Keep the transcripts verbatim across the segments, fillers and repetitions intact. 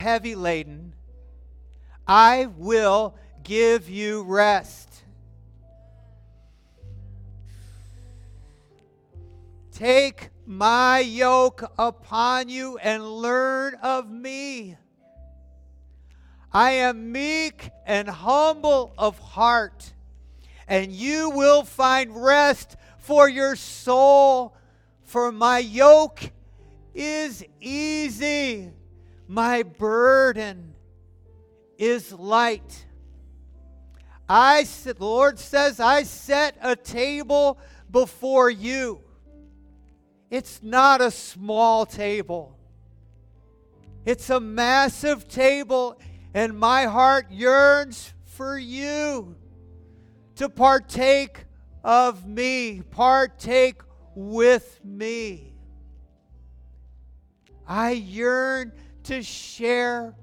heavy laden, I will give you rest. Take my yoke upon you and learn of me. I am meek and humble of heart, and you will find rest for your soul, for my yoke is easy, my burden is light. I, the Lord says, I set a table before you. It's not a small table. It's a massive table, and my heart yearns for you to partake of me, partake with me. I yearn to share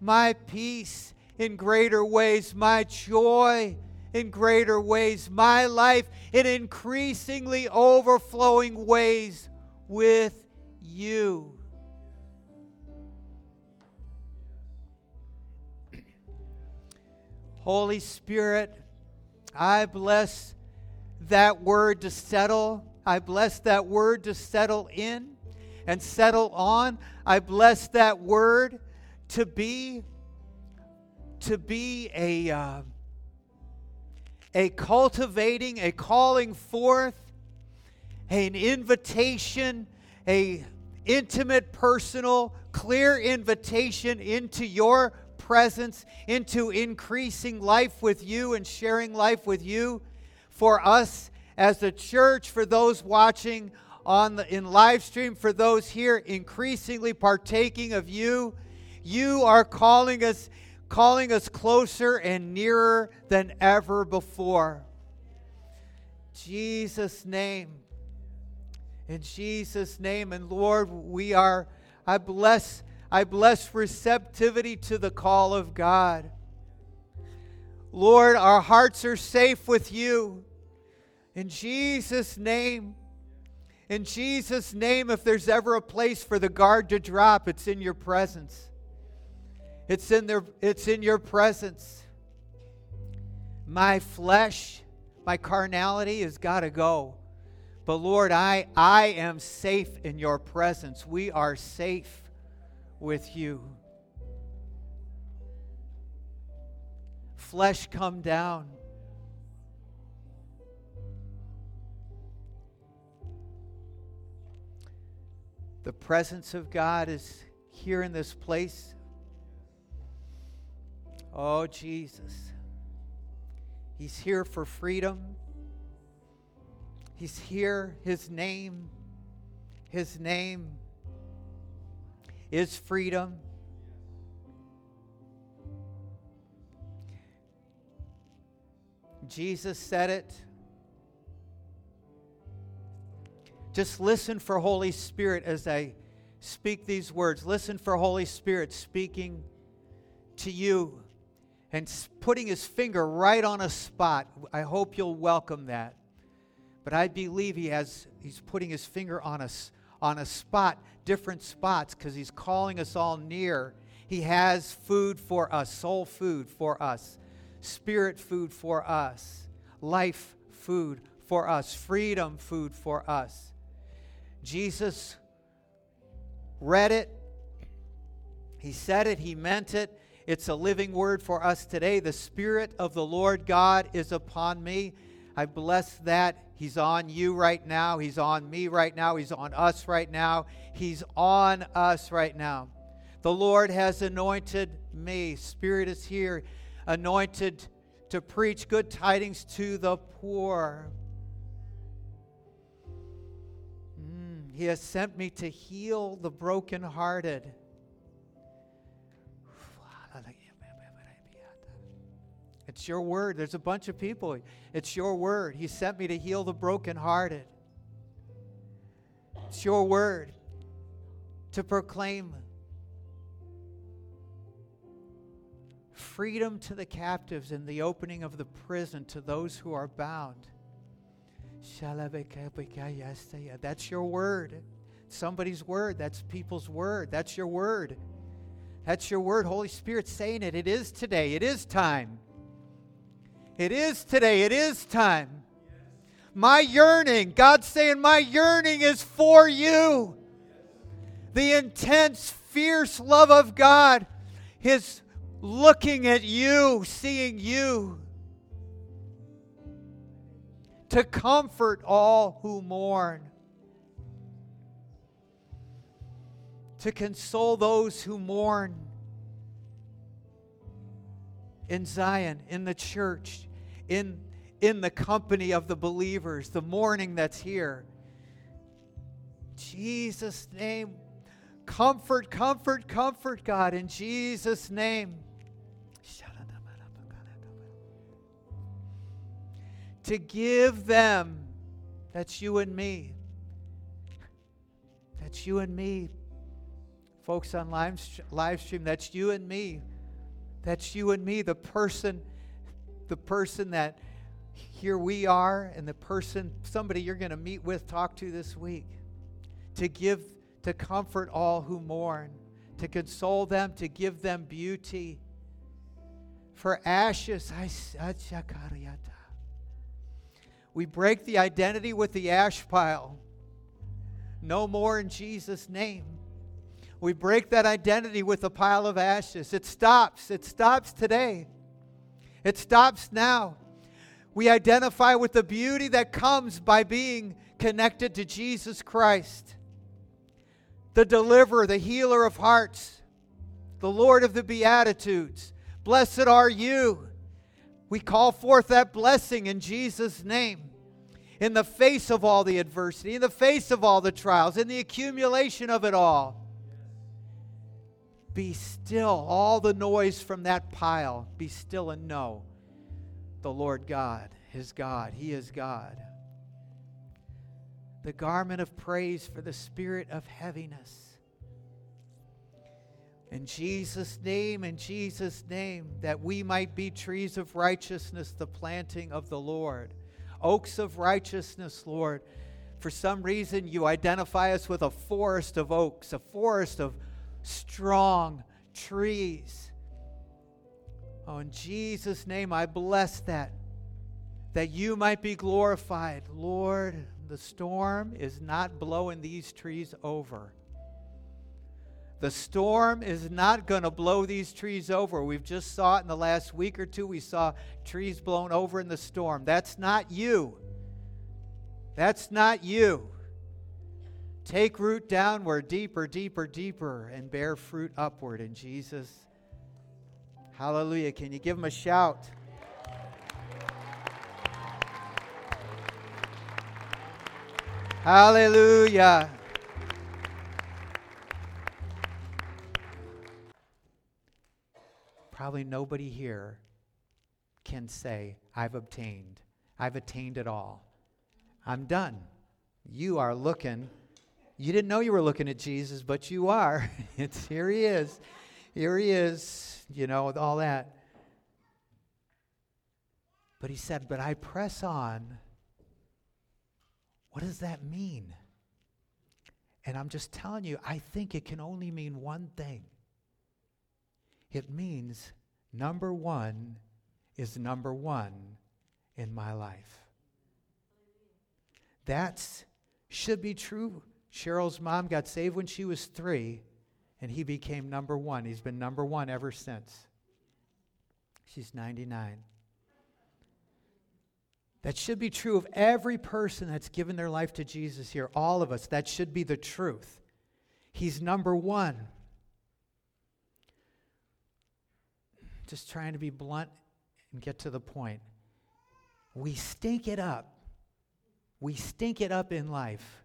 my peace in greater ways, my joy in greater ways, my life in increasingly overflowing ways with you. Holy Spirit, I bless that word to settle. I bless that word to settle in and settle on. I bless that word to be, to be a, uh, a cultivating, a calling forth, an invitation, a intimate, personal, clear invitation into your presence, into increasing life with you and sharing life with you for us as a church, for those watching on the, in live stream, for those here increasingly partaking of you. You are calling us, calling us closer and nearer than ever before. Jesus' name. In Jesus' name. And Lord, we are, I bless I bless receptivity to the call of God. Lord, our hearts are safe with you. In Jesus' name, in Jesus' name, if there's ever a place for the guard to drop, it's in your presence. It's in their, it's in your presence. My flesh, my carnality has got to go. But Lord, I, I am safe in your presence. We are safe with you. Flesh, come down. The presence of God is here in this place. Oh, Jesus. He's here for freedom. He's here. His name, His name is freedom. Jesus said it. Just listen for Holy Spirit as I speak these words. Listen for Holy Spirit speaking to you and putting His finger right on a spot. I hope you'll welcome that. But I believe He has, He's putting His finger on us, on a spot, different spots, because He's calling us all near. He has food for us, soul food for us, spirit food for us, life food for us, freedom food for us. Jesus read it. He said it. He meant it. It's a living word for us today. The Spirit of the Lord God is upon me. I bless that. He's on you right now. He's on me right now. He's on us right now. He's on us right now. The Lord has anointed me. Spirit is here, anointed to preach good tidings to the poor. Mm, he has sent me to heal the brokenhearted. It's your word. There's a bunch of people. It's your word. He sent me to heal the brokenhearted. It's your word to proclaim freedom to the captives and the opening of the prison to those who are bound. That's your word. Somebody's word. That's people's word. That's your word. That's your word, Holy Spirit, saying it. It is today. It is time. It is today. It is time. Yes. My yearning, God's saying, my yearning is for you. Yes. The intense, fierce love of God is looking at you, seeing you. To comfort all who mourn. To console those who mourn in Zion, in the church, in, in the company of the believers, the mourning that's here. Jesus' name, comfort, comfort, comfort, God, in Jesus' name. To give them, that's you and me, that's you and me. Folks on live, live stream, that's you and me. That's you and me, the person, the person that here we are, and the person, somebody you're going to meet with, talk to this week. To give, to comfort all who mourn, to console them, to give them beauty. For ashes, we break the identity with the ash pile. No more in Jesus' name. We break that identity with a pile of ashes. It stops. It stops today. It stops now. We identify with the beauty that comes by being connected to Jesus Christ, the deliverer, the healer of hearts, the Lord of the Beatitudes. Blessed are you. We call forth that blessing in Jesus' name. In the face of all the adversity, in the face of all the trials, in the accumulation of it all. Be still, all the noise from that pile. Be still and know the Lord God is God. He is God. The garment of praise for the spirit of heaviness. In Jesus' name, in Jesus' name, that we might be trees of righteousness, the planting of the Lord. Oaks of righteousness, Lord. For some reason, you identify us with a forest of oaks, a forest of strong trees. Oh, in Jesus' name, I bless that, that you might be glorified. Lord, the storm is not blowing these trees over. The storm is not going to blow these trees over. We've just saw it in the last week or two. We saw trees blown over in the storm. That's not you. That's not you. Take root downward, deeper, deeper, deeper, and bear fruit upward in Jesus. Hallelujah. Can you give him a shout? Hallelujah. Probably nobody here can say, I've obtained. I've attained it all. I'm done. You are looking... You didn't know you were looking at Jesus, but you are. It's here he is. Here he is, you know, with all that. But he said, but I press on. What does that mean? And I'm just telling you, I think it can only mean one thing. It means number one is number one in my life. That's should be true. Cheryl's mom got saved when she was three, and he became number one. He's been number one ever since. She's ninety-nine. That should be true of every person that's given their life to Jesus here, all of us. That should be the truth. He's number one. Just trying to be blunt and get to the point. We stink it up. We stink it up in life.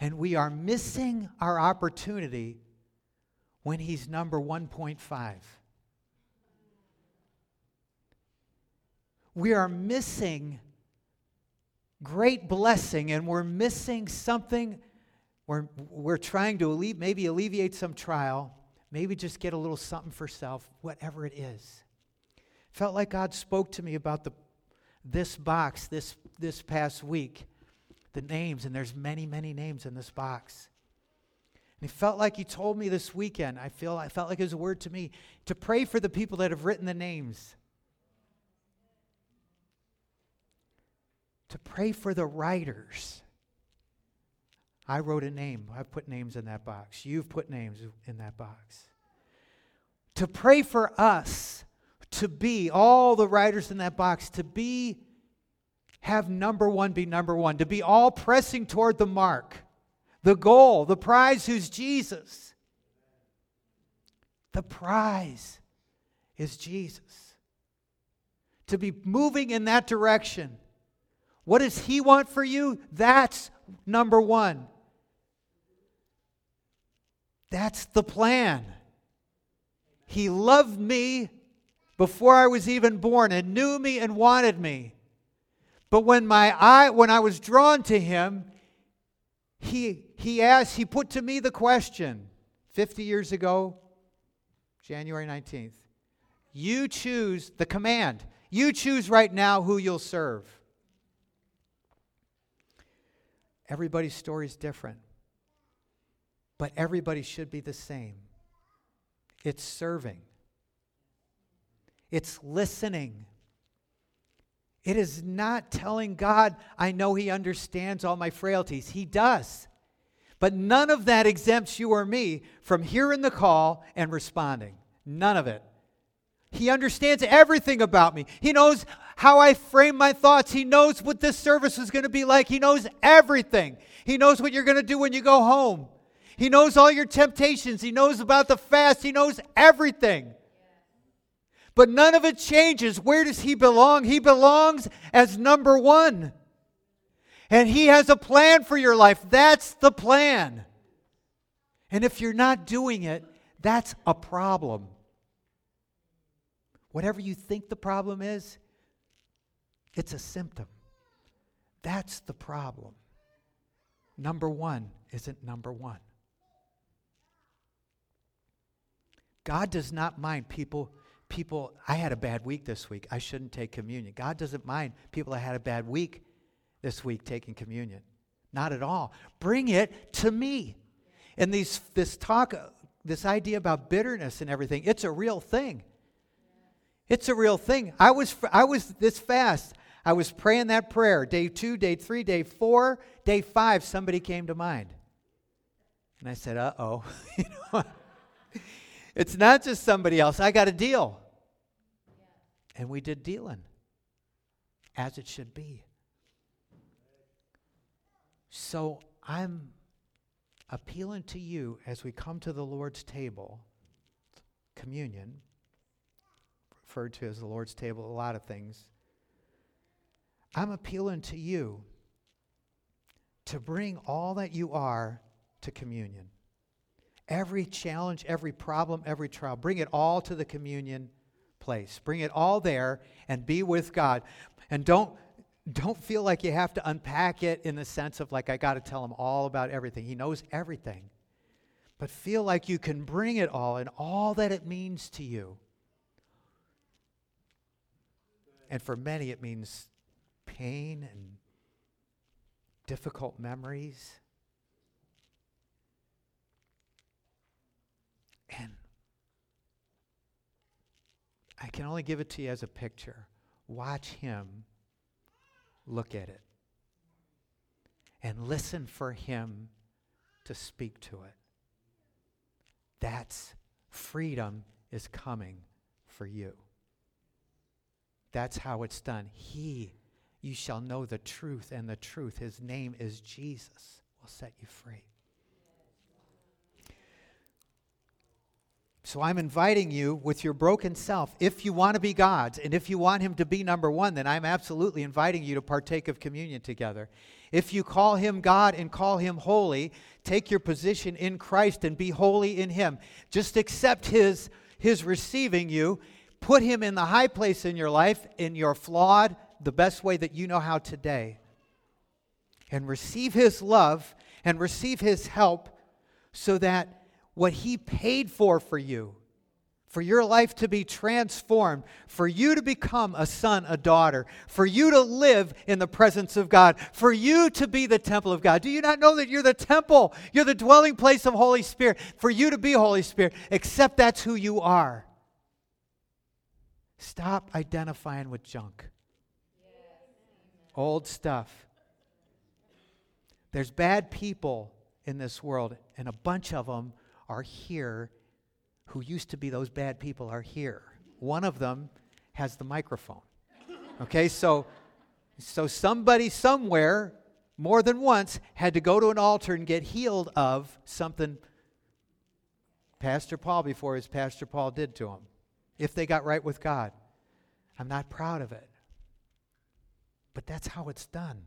And we are missing our opportunity when he's number one point five. We are missing great blessing, and we're missing something. We're, we're trying to alleviate, maybe alleviate some trial, maybe just get a little something for self, whatever it is. Felt like God spoke to me about the this box this, this past week. The names, and there's many, many names in this box. And it felt like he told me this weekend, I feel I felt like it was a word to me, to pray for the people that have written the names. To pray for the writers. I wrote a name. I've put names in that box. You've put names in that box. To pray for us to be, all the writers in that box, to be, have number one be number one, to be all pressing toward the mark, the goal, the prize, who's Jesus. The prize is Jesus. To be moving in that direction. What does He want for you? That's number one. That's the plan. He loved me before I was even born and knew me and wanted me. But when my eye, when I was drawn to Him, He he asked, he put to me the question fifty years ago, January nineteenth. You choose the command. You choose right now who you'll serve. Everybody's story is different, but everybody should be the same. It's serving. It's listening. It is not telling God, I know He understands all my frailties. He does. But none of that exempts you or me from hearing the call and responding. None of it. He understands everything about me. He knows how I frame my thoughts. He knows what this service is going to be like. He knows everything. He knows what you're going to do when you go home. He knows all your temptations. He knows about the fast. He knows everything. But none of it changes. Where does He belong? He belongs as number one. And He has a plan for your life. That's the plan. And if you're not doing it, that's a problem. Whatever you think the problem is, it's a symptom. That's the problem. Number one isn't number one. God does not mind people. People, I had a bad week this week. I shouldn't take communion. God doesn't mind people that had a bad week this week taking communion. Not at all. Bring it to me. And these, this talk, this idea about bitterness and everything, it's a real thing. It's a real thing. I was I was this fast. I was praying that prayer. Day two, day three, day four, day five, somebody came to mind. And I said, uh-oh. You know, it's not just somebody else. I got a deal. And we did dealing, as it should be. So I'm appealing to you as we come to the Lord's table, communion, referred to as the Lord's table, a lot of things. I'm appealing to you to bring all that you are to communion. Every challenge, every problem, every trial, bring it all to the communion place. Bring it all there and be with God. And don't don't feel like you have to unpack it in the sense of like, I got to tell Him all about everything. He knows everything. But feel like you can bring it all and all that it means to you. And for many, it means pain and difficult memories. And I can only give it to you as a picture. Watch Him look at it. And listen for Him to speak to it. That's freedom is coming for you. That's how it's done. He, you shall know the truth, and the truth, His name is Jesus, will set you free. So I'm inviting you with your broken self, if you want to be God's, and if you want Him to be number one, then I'm absolutely inviting you to partake of communion together. If you call Him God and call Him holy, take your position in Christ and be holy in Him. Just accept His, His receiving you. Put Him in the high place in your life, in your flawed, the best way that you know how today. And receive His love and receive His help so that what He paid for for you, for your life to be transformed, for you to become a son, a daughter, for you to live in the presence of God, for you to be the temple of God. Do you not know that you're the temple? You're the dwelling place of Holy Spirit, for you to be Holy Spirit, except that's who you are. Stop identifying with junk. Old stuff. There's bad people in this world, and a bunch of them are here who used to be those bad people are here. One of them has the microphone. Okay, so so somebody somewhere more than once had to go to an altar and get healed of something Pastor Paul before his Pastor Paul did to him. If they got right with God. I'm not proud of it. But that's how it's done.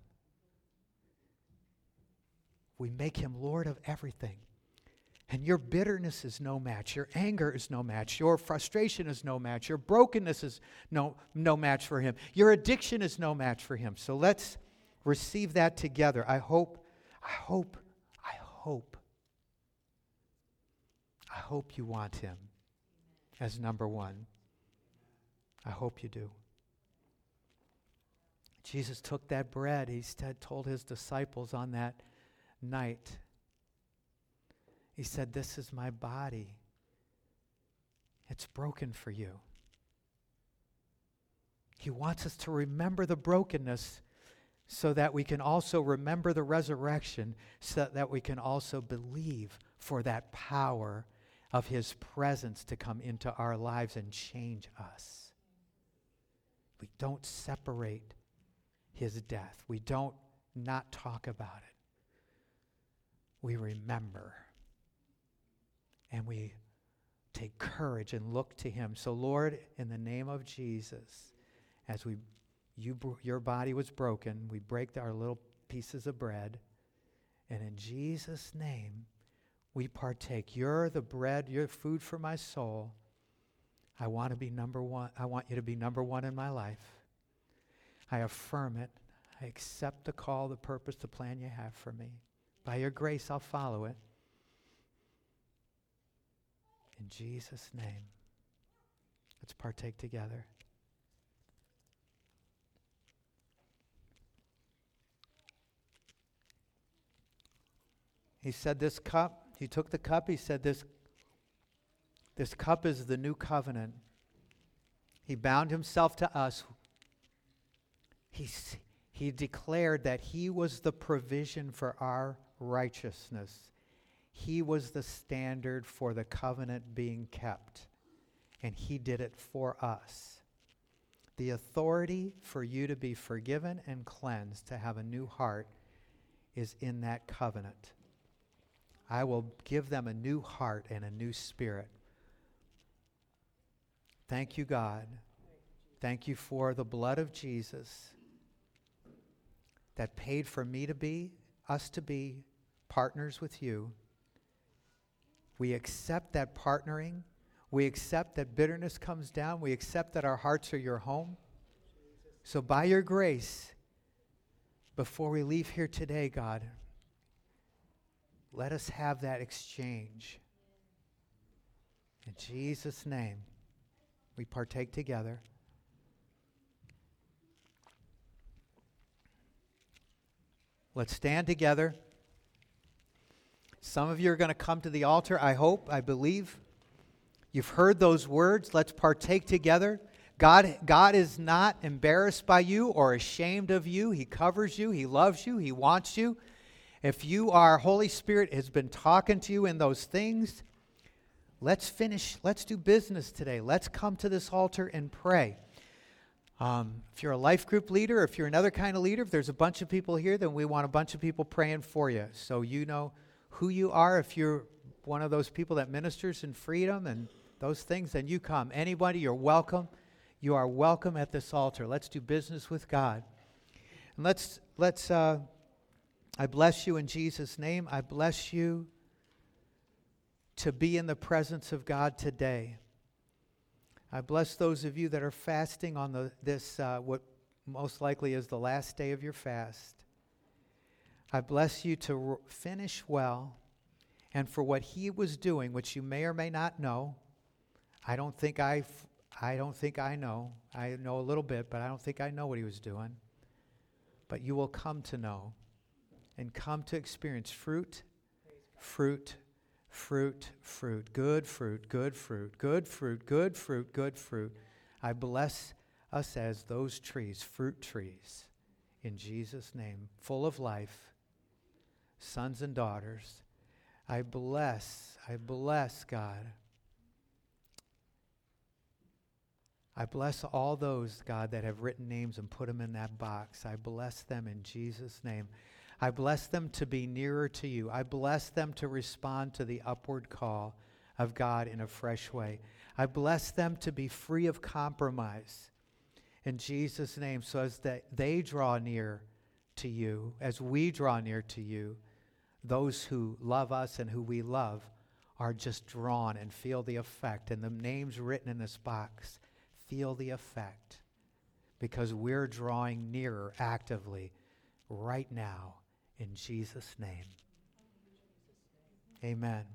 We make him Lord of everything. And your bitterness is no match. Your anger is no match. Your frustration is no match. Your brokenness is no, no match for him. Your addiction is no match for him. So let's receive that together. I hope, I hope, I hope, I hope you want him as number one. I hope you do. Jesus took that bread. He told his disciples on that night. He said, "This is my body. It's broken for you." He wants us to remember the brokenness so that we can also remember the resurrection, so that we can also believe for that power of his presence to come into our lives and change us. We don't separate his death. We don't not talk about it. We remember. And we take courage and look to him. So, Lord, in the name of Jesus, as we, you, your body was broken, we break our little pieces of bread. And in Jesus' name, we partake. You're the bread, you're food for my soul. I want to be number one. I want you to be number one in my life. I affirm it. I accept the call, the purpose, the plan you have for me. By your grace, I'll follow it. In Jesus' name, let's partake together. He said this cup, he took the cup, he said this, this cup is the new covenant. He bound himself to us. He, he declared that he was the provision for our righteousness. He was the standard for the covenant being kept, and he did it for us. The authority for you to be forgiven and cleansed, to have a new heart, is in that covenant. I will give them a new heart and a new spirit. Thank you, God. Thank you for the blood of Jesus that paid for me to be, us to be partners with you. We accept that partnering. We accept that bitterness comes down. We accept that our hearts are your home. So by your grace, before we leave here today, God, let us have that exchange. In Jesus' name, we partake together. Let's stand together. Some of you are going to come to the altar, I hope, I believe. You've heard those words. Let's partake together. God, God is not embarrassed by you or ashamed of you. He covers you. He loves you. He wants you. If you are, Holy Spirit has been talking to you in those things, let's finish. Let's do business today. Let's come to this altar and pray. Um, if you're a life group leader, if you're another kind of leader, if there's a bunch of people here, then we want a bunch of people praying for you. So you know who you are. If you're one of those people that ministers in freedom and those things, then you come. Anybody, you're welcome. You are welcome at this altar. Let's do business with God. And let's, let's, uh, I bless you in Jesus' name. I bless you to be in the presence of God today. I bless those of you that are fasting on the this, uh, what most likely is the last day of your fast. I bless you to r- finish well, and for what he was doing, which you may or may not know, I don't think I, I don't think I know. I know a little bit, but I don't think I know what he was doing. But you will come to know and come to experience fruit, fruit, fruit, fruit, good fruit, good fruit, good fruit, good fruit, good fruit. I bless us as those trees, fruit trees, in Jesus' name, full of life, sons and daughters. I bless, I bless God. I bless all those, God, that have written names and put them in that box. I bless them in Jesus' name. I bless them to be nearer to you. I bless them to respond to the upward call of God in a fresh way. I bless them to be free of compromise in Jesus' name, so as that they draw near to you, as we draw near to you, those who love us and who we love are just drawn and feel the effect. And the names written in this box feel the effect, because we're drawing nearer actively right now in Jesus' name. Amen.